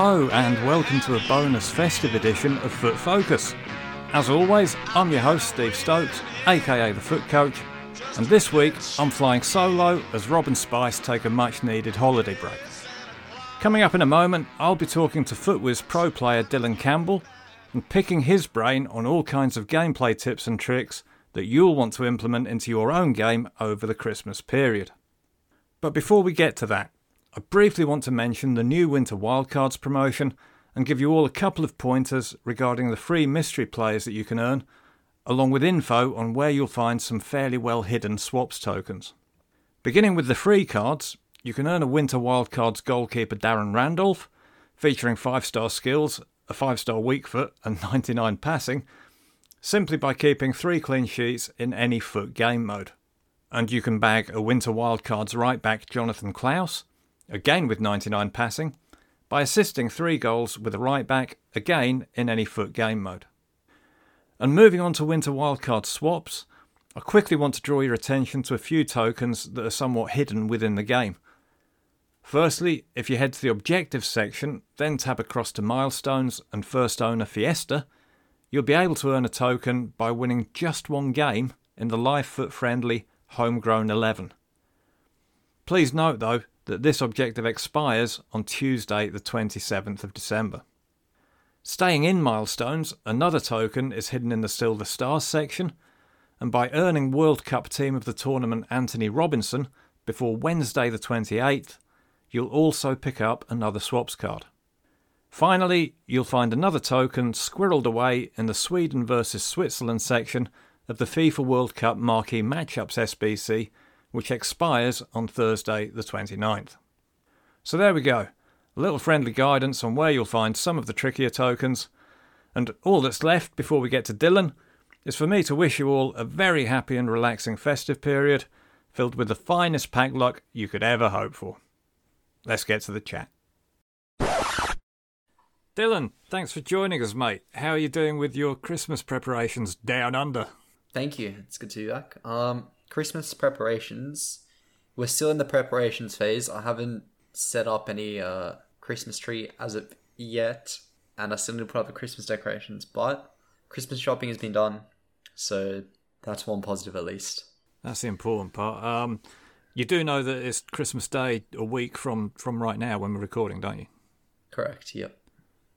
Hello and welcome to a bonus festive edition of FUT Focus. As always, I'm your host Steve Stokes, aka the FUT Coach, and this week I'm flying solo as Rob and Spice take a much needed holiday break. Coming up in a moment, I'll be talking to FUTWIZ pro player Dylan Campbell and picking his brain on all kinds of gameplay tips and tricks that you'll want to implement into your own game over the Christmas period. But before we get to that, I briefly want to mention the new Winter Wildcards promotion and give you all a couple of pointers regarding the free mystery players that you can earn, along with info on where you'll find some fairly well hidden swaps tokens. Beginning with the free cards, you can earn a Winter Wildcards goalkeeper Darren Randolph, featuring 5-star skills, a 5-star weak foot and 99 passing, simply by keeping 3 clean sheets in any FUT game mode. And you can bag a Winter Wildcards right back Jonathan Clauss, again with 99 passing, by assisting 3 goals with a right back, again in any FUT game mode. And moving on to Winter Wildcard swaps, I quickly want to draw your attention to a few tokens that are somewhat hidden within the game. Firstly, if you head to the objectives section, then tab across to milestones and first owner fiesta, you'll be able to earn a token by winning just 1 game in the live FUT friendly homegrown 11. Please note though, that this objective expires on Tuesday the 27th of December. Staying in milestones, another token is hidden in the Silver Stars section, and by earning World Cup Team of the Tournament Anthony Robinson before Wednesday the 28th, you'll also pick up another swaps card. Finally, you'll find another token squirreled away in the Sweden vs Switzerland section of the FIFA World Cup Marquee Matchups SBC, which expires on Thursday the 29th. So there we go, a little friendly guidance on where you'll find some of the trickier tokens, and all that's left before we get to Dylan is for me to wish you all a very happy and relaxing festive period, filled with the finest pack luck you could ever hope for. Let's get to the chat. Dylan, thanks for joining us, mate. How are you doing with your Christmas preparations down under? Thank you, it's good to be back. Christmas preparations, we're still in the preparations phase. I haven't set up any Christmas tree as of yet, and I still need to put up the Christmas decorations, but Christmas shopping has been done, so that's one positive at least. That's the important part. You do know that it's Christmas Day a week from right now when we're recording, don't you? Correct, yep.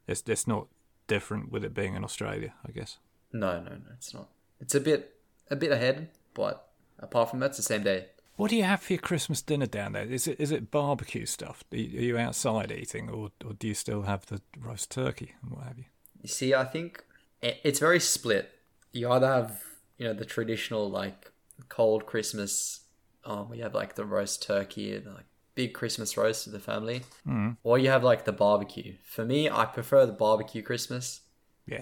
It's not different with it being in Australia, I guess. No, it's not. It's a bit ahead, but apart from that, it's the same day. What do you have for your Christmas dinner down there? Is it barbecue stuff? Are you outside eating, or do you still have the roast turkey and what have you? You see, I think it's very split. You either have, the traditional like cold Christmas, where you have like the roast turkey and like big Christmas roast with the family, or you have like the barbecue. For me, I prefer the barbecue Christmas. Yes.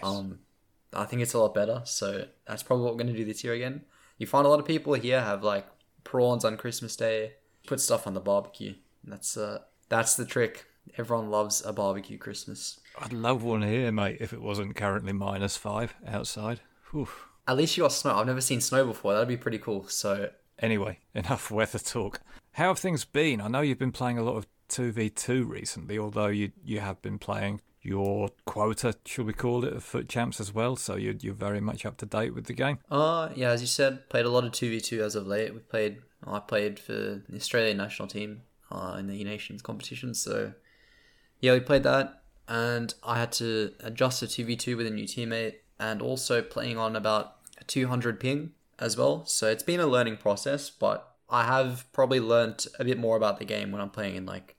I think it's a lot better. So that's probably what we're going to do this year again. You find a lot of people here have like prawns on Christmas Day, put stuff on the barbecue. That's the trick. Everyone loves a barbecue Christmas. I'd love one here, mate, if it wasn't currently -5 outside. Oof. At least you got snow. I've never seen snow before. That'd be pretty cool. So anyway, enough weather talk. How have things been? I know you've been playing a lot of 2v2 recently, although you have been playing your quota, shall we call it, of FUT Champs as well, so you're very much up to date with the game. Yeah, as you said, played a lot of 2v2 as of late. I played for the Australian national team in the E-Nations competition, so yeah, we played that, and I had to adjust to 2v2 with a new teammate, and also playing on about a 200 ping as well, so it's been a learning process, but I have probably learnt a bit more about the game when I'm playing in like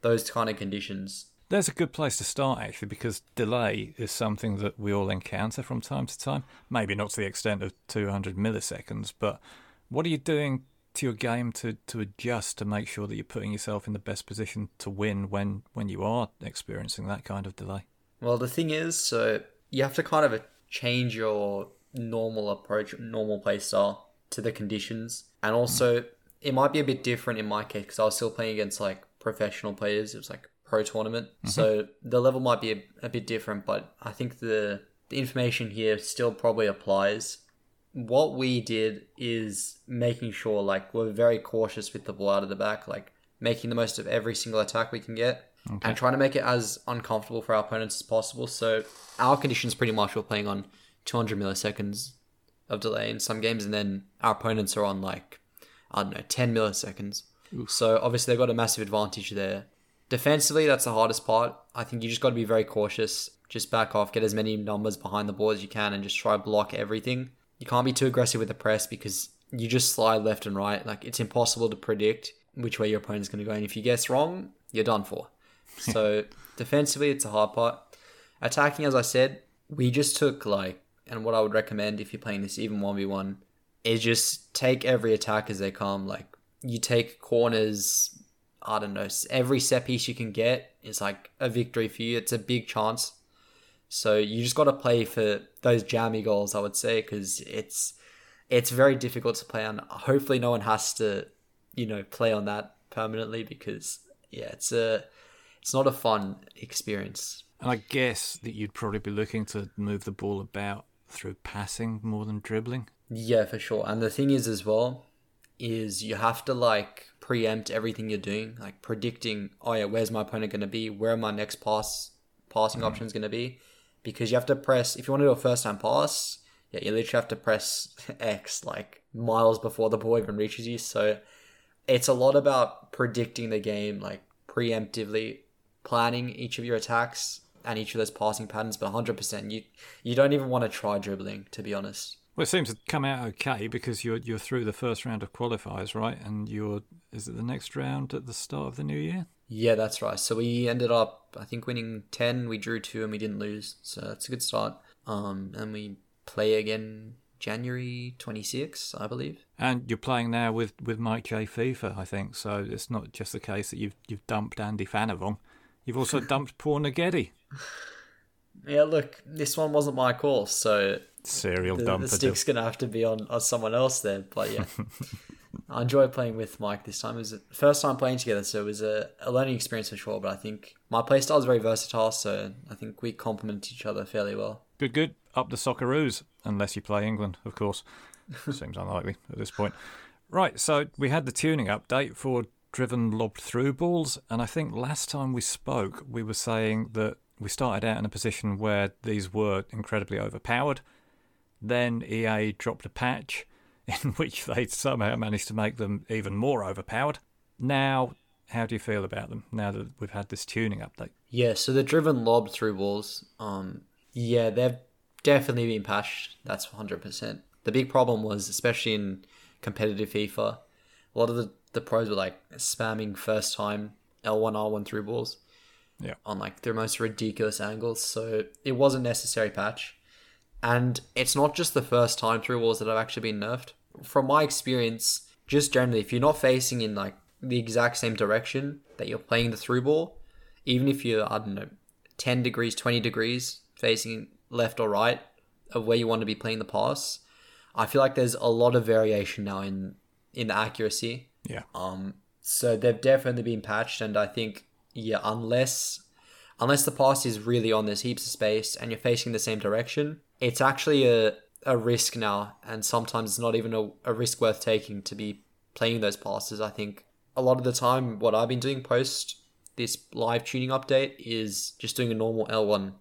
those kind of conditions. That's a good place to start, actually, because delay is something that we all encounter from time to time. Maybe not to the extent of 200 milliseconds, but what are you doing to your game to adjust to make sure that you're putting yourself in the best position to win when you are experiencing that kind of delay? Well, the thing is, so you have to kind of change your normal approach, normal play style to the conditions. And also, it might be a bit different in my case because I was still playing against like professional players. It was like pro tournament, so the level might be a bit different, but I think the information here still probably applies. What we did is making sure like we're very cautious with the ball out of the back, like making the most of every single attack we can get, okay, and trying to make it as uncomfortable for our opponents as possible. So our conditions pretty much we're playing on 200 milliseconds of delay in some games, and then our opponents are on, like, I don't know, 10 milliseconds. Oof. So obviously they've got a massive advantage there. Defensively, that's the hardest part. I think you just got to be very cautious. Just back off, get as many numbers behind the ball as you can, and just try to block everything. You can't be too aggressive with the press because you just slide left and right. Like, it's impossible to predict which way your opponent's going to go, and if you guess wrong, you're done for. So defensively, it's a hard part. Attacking, as I said, we just took, like, and what I would recommend if you're playing this even 1v1 is just take every attack as they come. Like, you take corners, I don't know, every set piece you can get is like a victory for you. It's a big chance. So you just got to play for those jammy goals, I would say, because it's very difficult to play on. Hopefully no one has to, you know, play on that permanently because, yeah, it's not a fun experience. And I guess that you'd probably be looking to move the ball about through passing more than dribbling. Yeah, for sure. And the thing is as well, is you have to, like, preempt everything you're doing, like predicting, oh yeah, where's my opponent going to be? Where are my next passing option is going to be? Because you have to press, if you want to do a first-time pass, yeah, you literally have to press X, like, miles before the ball even reaches you. So it's a lot about predicting the game, like, preemptively planning each of your attacks and each of those passing patterns, but 100%. You don't even want to try dribbling, to be honest. Well, it seems to come out okay because you're through the first round of qualifiers, right? And is it the next round at the start of the new year? Yeah, that's right. So we ended up, I think, winning 10. We drew 2 and we didn't lose. So that's a good start. And we play again January 26, I believe. And you're playing now with Mike J. FIFA, I think. So it's not just the case that you've dumped Andy Fanovong. You've also dumped Paul Nagedi. Yeah, look, this one wasn't my call, so serial dumper. The stick's gonna have to be on someone else there. But yeah, I enjoy playing with Mike this time. It was the first time playing together, so it was a learning experience for sure. But I think my playstyle is very versatile, so I think we complement each other fairly well. Good. Up the Socceroos, unless you play England, of course. Seems unlikely at this point. Right, so we had the tuning update for driven lobbed through balls, and I think last time we spoke, we were saying that we started out in a position where these were incredibly overpowered. Then EA dropped a patch in which they somehow managed to make them even more overpowered. Now, how do you feel about them now that we've had this tuning update? Yeah, so the driven lobbed through balls, yeah, they've definitely been patched. That's 100%. The big problem was, especially in competitive FIFA, a lot of the pros were like spamming first time L1, R1 through balls. Yeah. On like their most ridiculous angles. So it was a necessary patch. And it's not just the first time through balls that have actually been nerfed. From my experience, just generally, if you're not facing in like the exact same direction that you're playing the through ball, even if you're, I don't know, 10 degrees, 20 degrees facing left or right of where you want to be playing the pass, I feel like there's a lot of variation now in the accuracy. Yeah. So they've definitely been patched, and I think, yeah, unless the pass is really on, there's heaps of space and you're facing the same direction, it's actually a risk now, and sometimes it's not even a risk worth taking to be playing those passes. I think a lot of the time what I've been doing post this live tuning update is just doing a normal L1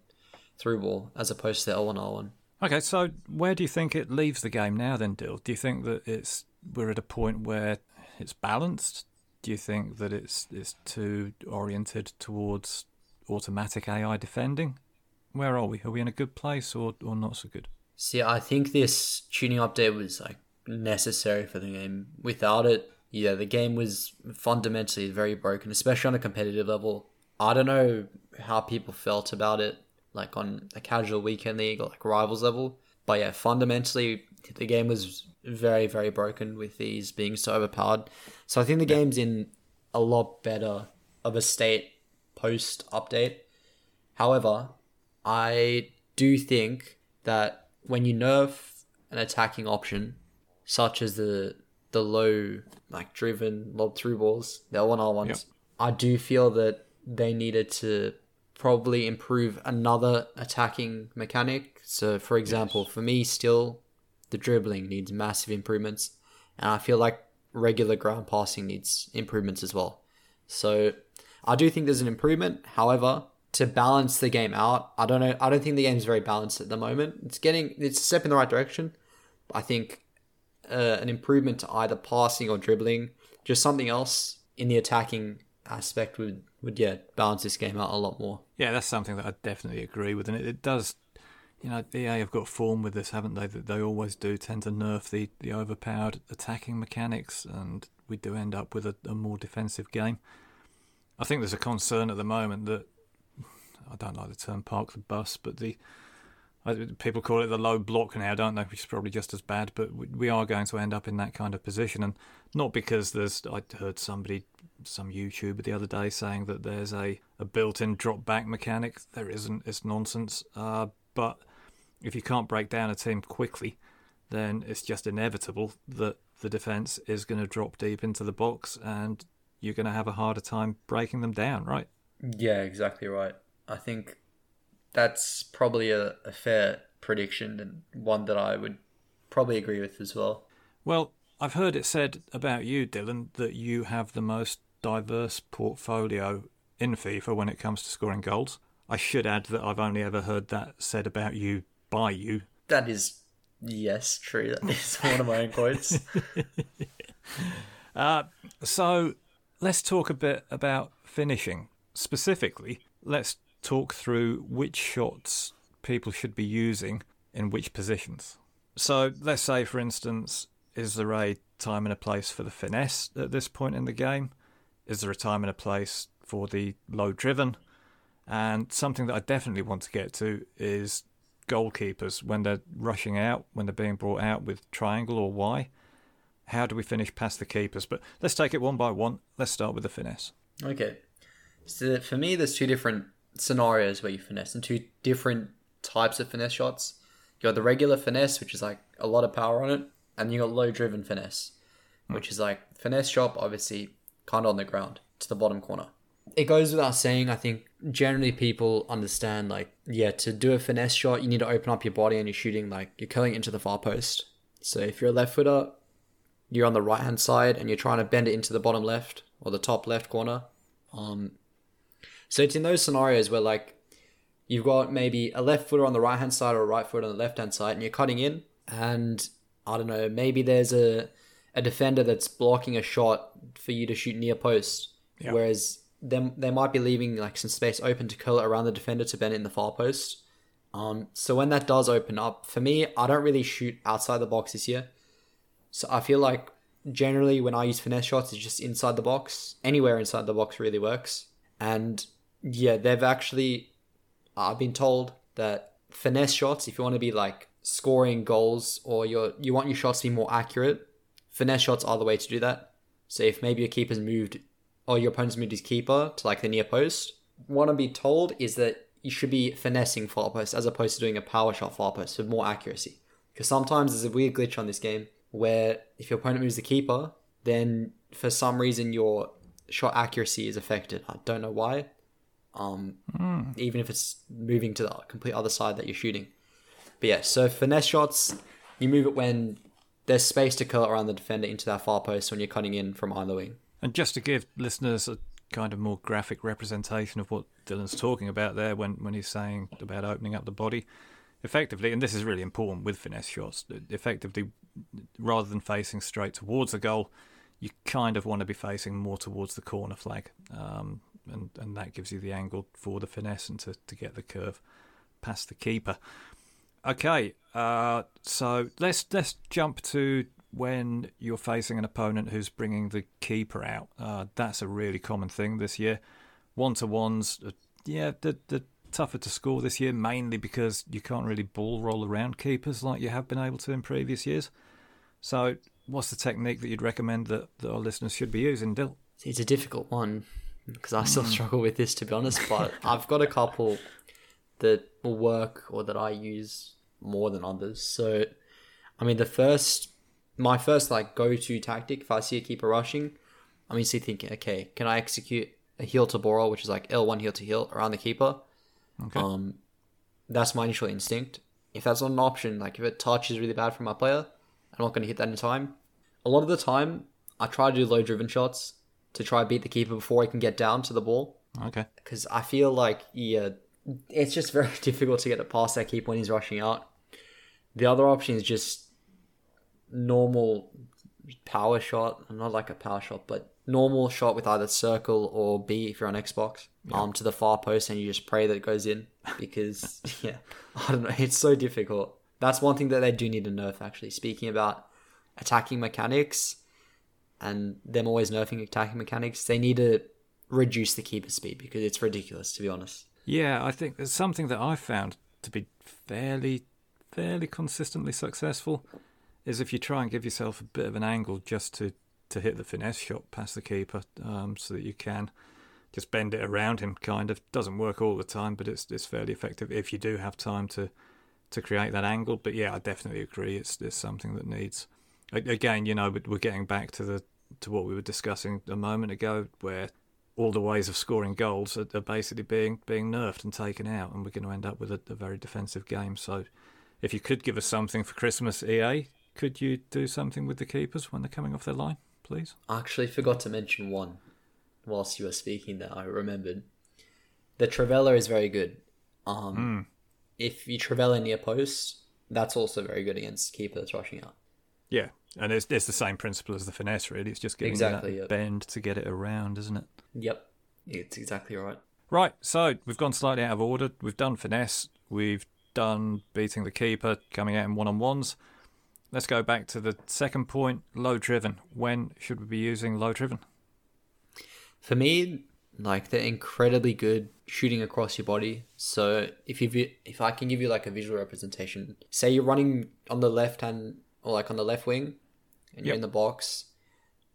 through ball as opposed to the L1R1. Okay, so where do you think it leaves the game now then, Dill? Do you think that we're at a point where it's balanced? Do you think that it's too oriented towards automatic AI defending? Where are we? Are we in a good place or not so good? See, I think this tuning update was like necessary for the game. Without it, yeah, the game was fundamentally very broken, especially on a competitive level. I don't know how people felt about it, like on a casual weekend league or like rivals level. But yeah, fundamentally, the game was very, very broken with these being so overpowered. So I think the game's in a lot better of a state post-update. However, I do think that when you nerf an attacking option, such as the low, like driven lob through balls, the L1R ones, I do feel that they needed to probably improve another attacking mechanic. So for example, for me still, the dribbling needs massive improvements, and I feel like regular ground passing needs improvements as well. So I do think there's an improvement. However, to balance the game out, I don't think the game's very balanced at the moment. It's a step in the right direction. I think an improvement to either passing or dribbling, just something else in the attacking aspect would balance this game out a lot more. Yeah, that's something that I definitely agree with, and it does. You know, EA have got form with this, haven't they? That they always do tend to nerf the overpowered attacking mechanics, and we do end up with a more defensive game. I think there's a concern at the moment that, I don't like the term park the bus, but people call it the low block now, don't they? Which is probably just as bad, but we are going to end up in that kind of position. And not because I heard somebody, some YouTuber the other day saying that there's a built-in drop-back mechanic. There isn't, it's nonsense. But if you can't break down a team quickly, then it's just inevitable that the defence is going to drop deep into the box and you're going to have a harder time breaking them down, right? Yeah, exactly right. I think that's probably a fair prediction and one that I would probably agree with as well. Well, I've heard it said about you, Dylan, that you have the most diverse portfolio in FIFA when it comes to scoring goals. I should add that I've only ever heard that said about you by you. That is, yes, true. That is one of my own quotes. So let's talk a bit about finishing. Specifically, let's talk through which shots people should be using in which positions. So let's say, for instance, is there a time and a place for the finesse at this point in the game? Is there a time and a place for the low driven? And something that I definitely want to get to is goalkeepers. When they're rushing out, when they're being brought out with triangle or Y, how do we finish past the keepers? But let's take it one by one. Let's start with the finesse. Okay. So for me, there's two different scenarios where you finesse and two different types of finesse shots. You got the regular finesse, which is like a lot of power on it. And you got low driven finesse, which is like finesse shot, obviously, kind of on the ground to the bottom corner. It goes without saying, I think generally people understand to do a finesse shot, you need to open up your body and you're shooting you're curling into the far post. So if you're a left footer, you're on the right hand side and you're trying to bend it into the bottom left or the top left corner. So it's in those scenarios where you've got maybe a left footer on the right hand side or a right footer on the left hand side and you're cutting in and I don't know, maybe there's a defender that's blocking a shot for you to shoot near post. Yep. Whereas they might be leaving some space open to curl it around the defender to bend it in the far post. So when that does open up, for me, I don't really shoot outside the box this year. So I feel generally when I use finesse shots, it's just inside the box. Anywhere inside the box really works. And I've been told that finesse shots, if you want to be scoring goals or you want your shots to be more accurate, finesse shots are the way to do that. So if maybe your keeper's moved or your opponent's moved his keeper to the near post, what I'm being told is that you should be finessing far post as opposed to doing a power shot far post with more accuracy. Because sometimes there's a weird glitch on this game where if your opponent moves the keeper, then for some reason your shot accuracy is affected. I don't know why, even if it's moving to the complete other side that you're shooting. But yeah, so finesse shots, you move it when there's space to curl around the defender into that far post when you're cutting in from either wing. And just to give listeners a kind of more graphic representation of what Dylan's talking about there when he's saying about opening up the body, effectively, and this is really important with finesse shots, effectively, rather than facing straight towards the goal, you kind of want to be facing more towards the corner flag. And that gives you the angle for the finesse and to get the curve past the keeper. Okay, so let's jump to when you're facing an opponent who's bringing the keeper out. That's a really common thing this year. One-to-ones, they're tougher to score this year, mainly because you can't really ball roll around keepers like you have been able to in previous years. So what's the technique that you'd recommend that our listeners should be using, Dill? It's a difficult one because I still struggle with this, to be honest, but I've got a couple that will work or that I use more than others. So, I mean, my first go-to tactic, if I see a keeper rushing, I'm usually thinking, okay, can I execute a heel to ball roll, which is L1 heel to heel around the keeper? Okay. That's my initial instinct. If that's not an option, if it touches really bad from my player, I'm not going to hit that in time. A lot of the time, I try to do low driven shots. to try to beat the keeper before he can get down to the ball. Okay. Because I feel like, yeah, it's just very difficult to get it past that keeper when he's rushing out. The other option is just normal power shot. Not like a power shot, but normal shot with either circle or B if you're on Xbox, to the far post, and you just pray that it goes in because, yeah, I don't know. It's so difficult. That's one thing that they do need to nerf, actually. Speaking about attacking mechanics and them always nerfing attacking mechanics, they need to reduce the keeper speed because it's ridiculous, to be honest. Yeah, I think there's something that I've found to be fairly consistently successful is if you try and give yourself a bit of an angle just to hit the finesse shot past the keeper, so that you can just bend it around him, kind of. Doesn't work all the time, but it's fairly effective if you do have time to create that angle. But yeah, I definitely agree. It's something that needs... Again, you know, we're getting back to what we were discussing a moment ago, where all the ways of scoring goals are basically being nerfed and taken out, and we're going to end up with a very defensive game. So if you could give us something for Christmas, EA, could you do something with the keepers when they're coming off their line, please? I actually forgot to mention one whilst you were speaking that I remembered. The Travella is very good. If you Travella near post, that's also very good against keeper that's rushing out. Yeah, and it's the same principle as the finesse, really. It's just getting that bend to get it around, isn't it? Yep, it's exactly right. Right, so we've gone slightly out of order. We've done finesse. We've done beating the keeper, coming out in one-on-ones. Let's go back to the second point, low-driven. When should we be using low-driven? For me, like, they're incredibly good shooting across your body. So if I can give you, like, a visual representation, say you're running on the left hand, or like on the left wing, and you're in the box,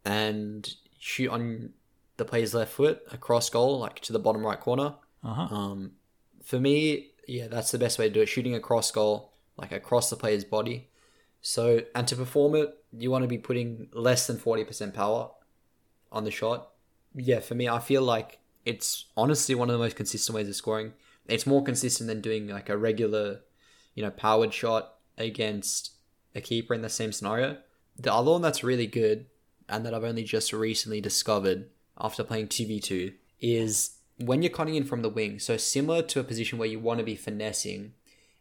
and shoot on the player's left foot across goal, like to the bottom right corner. For me, yeah, that's the best way to do it. Shooting across goal, like across the player's body. So, and to perform it, you want to be putting less than 40% power on the shot. Yeah, for me, I feel like it's honestly one of the most consistent ways of scoring. It's more consistent than doing like a regular, you know, powered shot against a keeper in the same scenario. The other one that's really good, and that I've only just recently discovered after playing 2v2, is when you're cutting in from the wing. So similar to a position where you want to be finessing,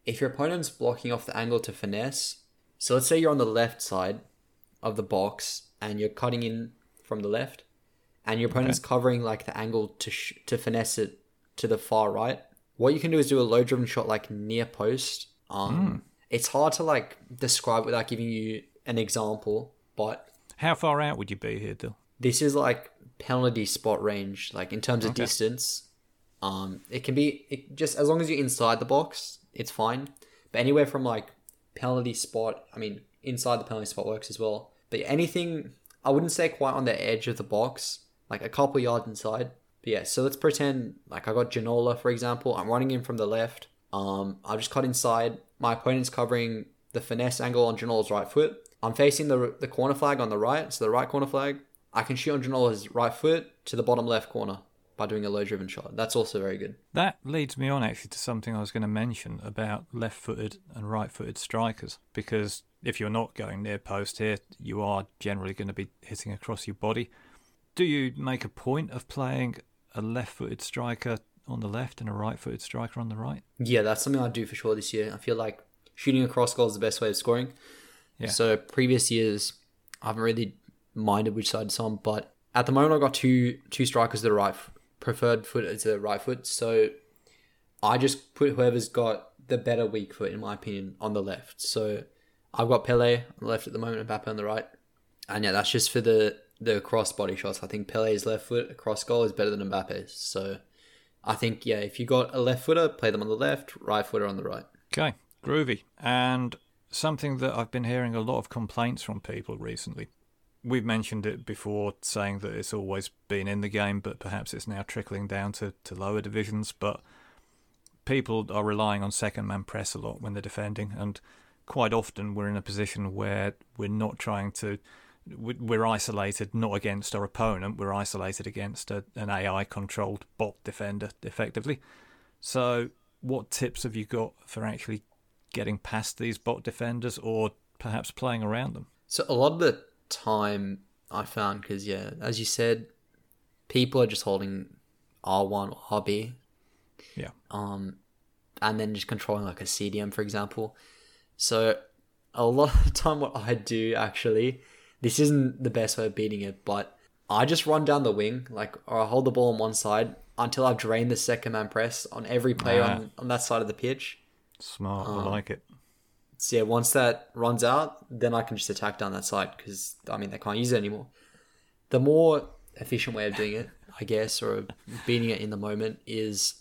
if your opponent's blocking off the angle to finesse, so let's say you're on the left side of the box and you're cutting in from the left, and your opponent's covering like the angle to finesse it to the far right, what you can do is do a low driven shot like near post. It's hard to like describe without giving you an example, but... How far out would you be here, Dill? This is like penalty spot range, like in terms of distance. It can be... just as long as you're inside the box, it's fine. But anywhere from like penalty spot... I mean, inside the penalty spot works as well. But anything... I wouldn't say quite on the edge of the box, like a couple yards inside. But yeah, so let's pretend like I got Ginola, for example. I'm running in from the left. I've just cut inside. My opponent's covering the finesse angle on Ginola's right foot. I'm facing the corner flag on the right, so the right corner flag. I can shoot on Ginola's right foot to the bottom left corner by doing a low-driven shot. That's also very good. That leads me on, actually, to something I was going to mention about left-footed and right-footed strikers, because if you're not going near post here, you are generally going to be hitting across your body. Do you make a point of playing a left-footed striker on the left and a right-footed striker on the right? Yeah, that's something I do for sure this year. I feel like shooting across goal is the best way of scoring. Yeah. So previous years, I haven't really minded which side it's on, but at the moment I've got two strikers to the right, preferred foot is the right foot. So I just put whoever's got the better weak foot, in my opinion, on the left. So I've got Pelé on the left at the moment, Mbappe on the right. And yeah, that's just for the cross body shots. I think Pelé's left foot across goal is better than Mbappe's. So I think, yeah, if you got a left footer, play them on the left, right footer on the right. Okay, groovy. And something that I've been hearing a lot of complaints from people recently. We've mentioned it before, saying that it's always been in the game, but perhaps it's now trickling down to lower divisions. But people are relying on second man press a lot when they're defending. And quite often we're in a position where we're not trying to... We're isolated, not against our opponent. We're isolated against an AI-controlled bot defender, effectively. So what tips have you got for actually getting past these bot defenders or perhaps playing around them? So a lot of the time I found, because, yeah, as you said, people are just holding R1 or RB. Yeah. And then just controlling like a CDM, for example. So a lot of the time what I do actually, this isn't the best way of beating it, but I just run down the wing, like, or I hold the ball on one side until I've drained the second man press on every player on that side of the pitch. Smart. I like it. So yeah, once that runs out, then I can just attack down that side because, I mean, they can't use it anymore. The more efficient way of doing it, I guess, or beating it in the moment is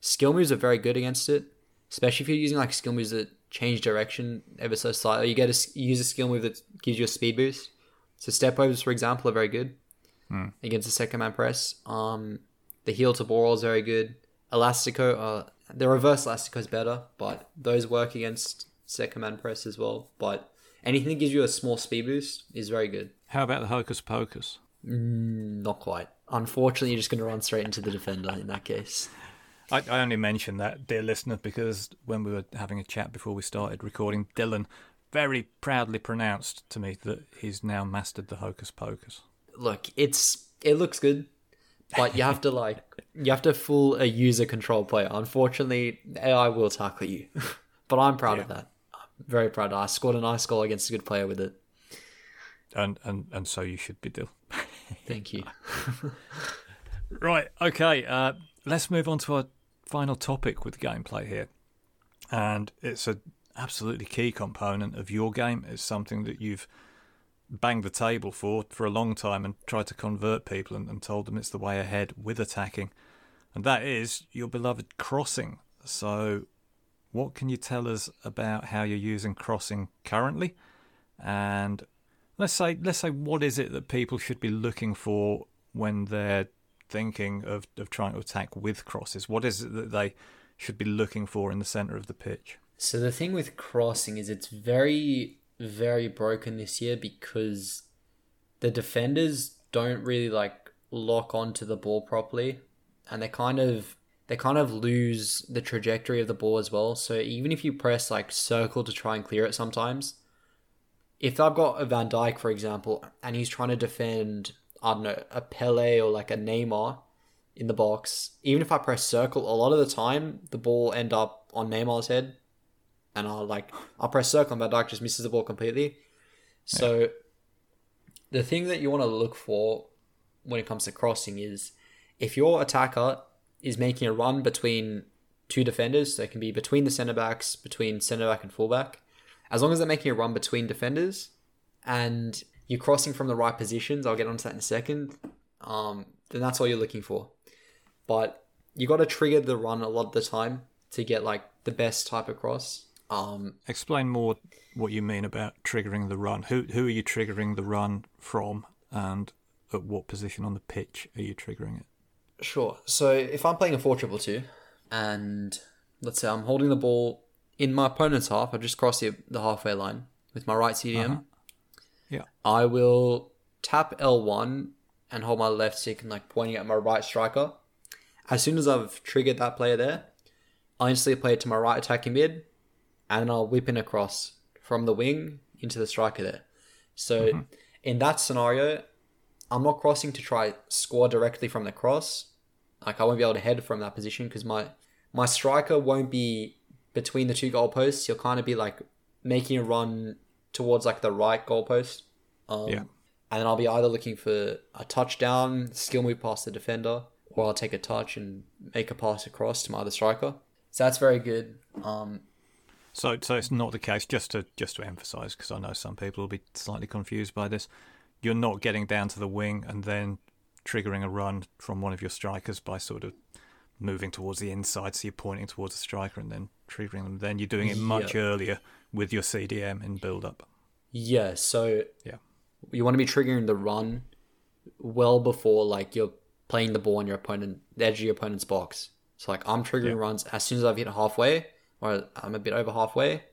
skill moves are very good against it, especially if you're using like skill moves that change direction ever so slightly. You get to use a skill move that gives you a speed boost. So step overs, for example, are very good against the second man press. The heel to ball roll is very good. Elastico, the reverse elastico is better, but those work against second man press as well. But anything that gives you a small speed boost is very good. How about the hocus pocus? Not quite. Unfortunately, you're just going to run straight into the defender in that case. I only mentioned that, dear listener, because when we were having a chat before we started recording, Dylan very proudly pronounced to me that he's now mastered the hocus pocus. Look, it looks good, but you have to fool a user control player. Unfortunately, AI will tackle you. But I'm proud of that. I'm very proud of that. I scored a nice goal against a good player with it. And so you should be, Dylan. Thank you. Right, okay. Let's move on to our final topic with gameplay here. And it's an absolutely key component of your game. It's something that you've banged the table for a long time and tried to convert people and told them it's the way ahead with attacking. And that is your beloved crossing. So what can you tell us about how you're using crossing currently? And let's say what is it that people should be looking for when they're thinking of trying to attack with crosses? What is it that they should be looking for in the centre of the pitch? So the thing with crossing is it's very, very broken this year because the defenders don't really lock onto the ball properly, and they kind of lose the trajectory of the ball as well. So even if you press circle to try and clear it sometimes, if I've got a Van Dijk, for example, and he's trying to defend, I don't know, a Pelé or a Neymar in the box, even if I press circle, a lot of the time the ball end up on Neymar's head, and I'll press circle and Van Dijk just misses the ball completely. So the thing that you want to look for when it comes to crossing is if your attacker is making a run between two defenders, so it can be between the centre-backs, between centre-back and full-back, as long as they're making a run between defenders and you're crossing from the right positions, I'll get onto that in a second, then that's all you're looking for. But you got to trigger the run a lot of the time to get the best type of cross. Explain more what you mean about triggering the run. Who are you triggering the run from, and at what position on the pitch are you triggering it? Sure. So if I'm playing a 4-2-2 and let's say I'm holding the ball in my opponent's half, I just cross the halfway line with my right CDM. Uh-huh. Yeah, I will tap L1 and hold my left stick and pointing at my right striker. As soon as I've triggered that player there, I'll instantly play it to my right attacking mid, and I'll whip in across from the wing into the striker there. So in that scenario, I'm not crossing to try score directly from the cross. I won't be able to head from that position because my striker won't be between the two goalposts. He'll kind of be making a run towards the right goalpost. And then I'll be either looking for a touchdown, skill move past the defender, or I'll take a touch and make a pass across to my other striker. So that's very good. So it's not the case, just to emphasise, because I know some people will be slightly confused by this, you're not getting down to the wing and then triggering a run from one of your strikers by sort of moving towards the inside, so you're pointing towards the striker and then triggering them. Then you're doing it much earlier with your CDM in build-up. Yeah, so you want to be triggering the run well before you're playing the ball on your opponent, the edge of your opponent's box. So I'm triggering runs as soon as I've hit halfway, or I'm a bit over halfway.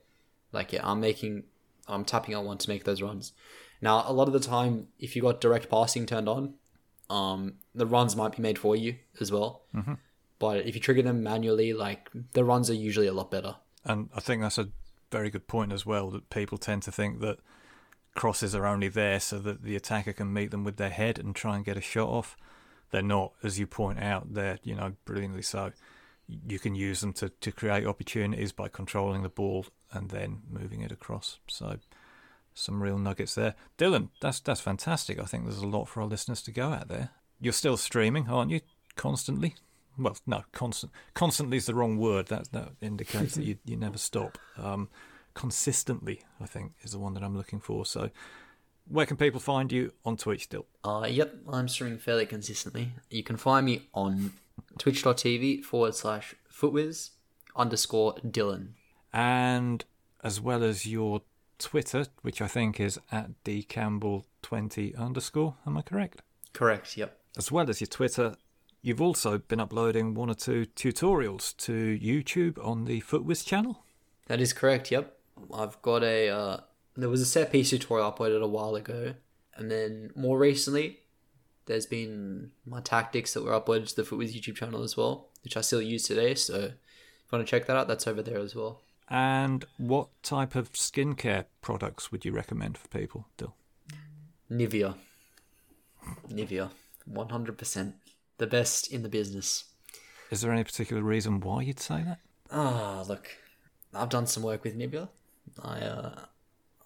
I'm tapping on one to make those runs. Now, a lot of the time, if you got direct passing turned on, the runs might be made for you as well. Mm-hmm. But if you trigger them manually, the runs are usually a lot better. And I think that's a very good point as well, that people tend to think that crosses are only there so that the attacker can meet them with their head and try and get a shot off. They're not, as you point out there, you know, brilliantly so. You can use them to create opportunities by controlling the ball and then moving it across. So some real nuggets there. Dylan, that's fantastic. I think there's a lot for our listeners to go at there. You're still streaming, aren't you? Constantly? Well, no, constantly is the wrong word. That indicates that you never stop. Consistently, I think, is the one that I'm looking for. So where can people find you on Twitch still? Yep, I'm streaming fairly consistently. You can find me on twitch.tv/FUTWIZ_Dylan. And as well as your Twitter, which I think is @dcampbell20_, am I correct? Correct, yep. As well as your Twitter, you've also been uploading one or two tutorials to YouTube on the FUTWIZ channel. That is correct, yep. I've got there was a set piece tutorial uploaded a while ago, and then more recently there's been my tactics that were uploaded to the FUTWIZ YouTube channel as well, which I still use today, so if you want to check that out, that's over there as well. And what type of skincare products would you recommend for people, Dill? Nivea. Nivea, 100%. The best in the business. Is there any particular reason why you'd say that? Look, I've done some work with Nivea.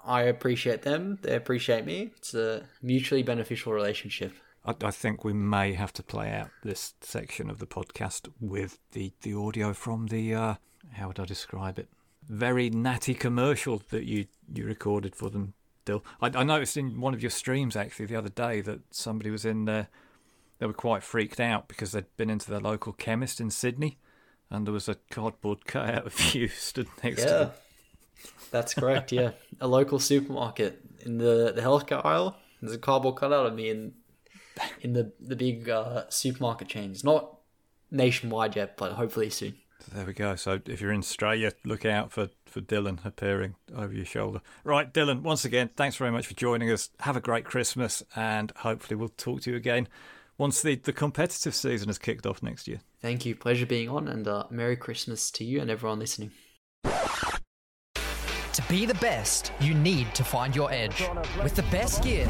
I appreciate them. They appreciate me. It's a mutually beneficial relationship. I think we may have to play out this section of the podcast with the audio from the, how would I describe it? Very natty commercial that you recorded for them, Dill. I noticed in one of your streams, actually, the other day that somebody was in there. They were quite freaked out because they'd been into their local chemist in Sydney and there was a cardboard cutout of you stood next to them. That's correct, yeah. A local supermarket in the healthcare aisle. There's a cardboard cutout of me in the big supermarket chains. Not nationwide yet, but hopefully soon. So there we go. So if you're in Australia, look out for Dylan appearing over your shoulder. Right, Dylan, once again, thanks very much for joining us. Have a great Christmas and hopefully we'll talk to you again once the competitive season has kicked off next year. Thank you. Pleasure being on and Merry Christmas to you and everyone listening. To be the best, you need to find your edge. With the best gear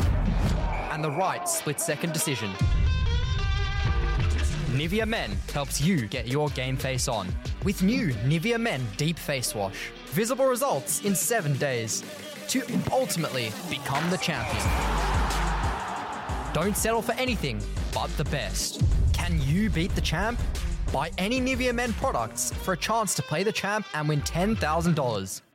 and the right split-second decision, Nivea Men helps you get your game face on. With new Nivea Men Deep Face Wash. Visible results in 7 days to ultimately become the champion. Don't settle for anything but the best. Can you beat the champ? Buy any Nivea Men products for a chance to play the champ and win $10,000.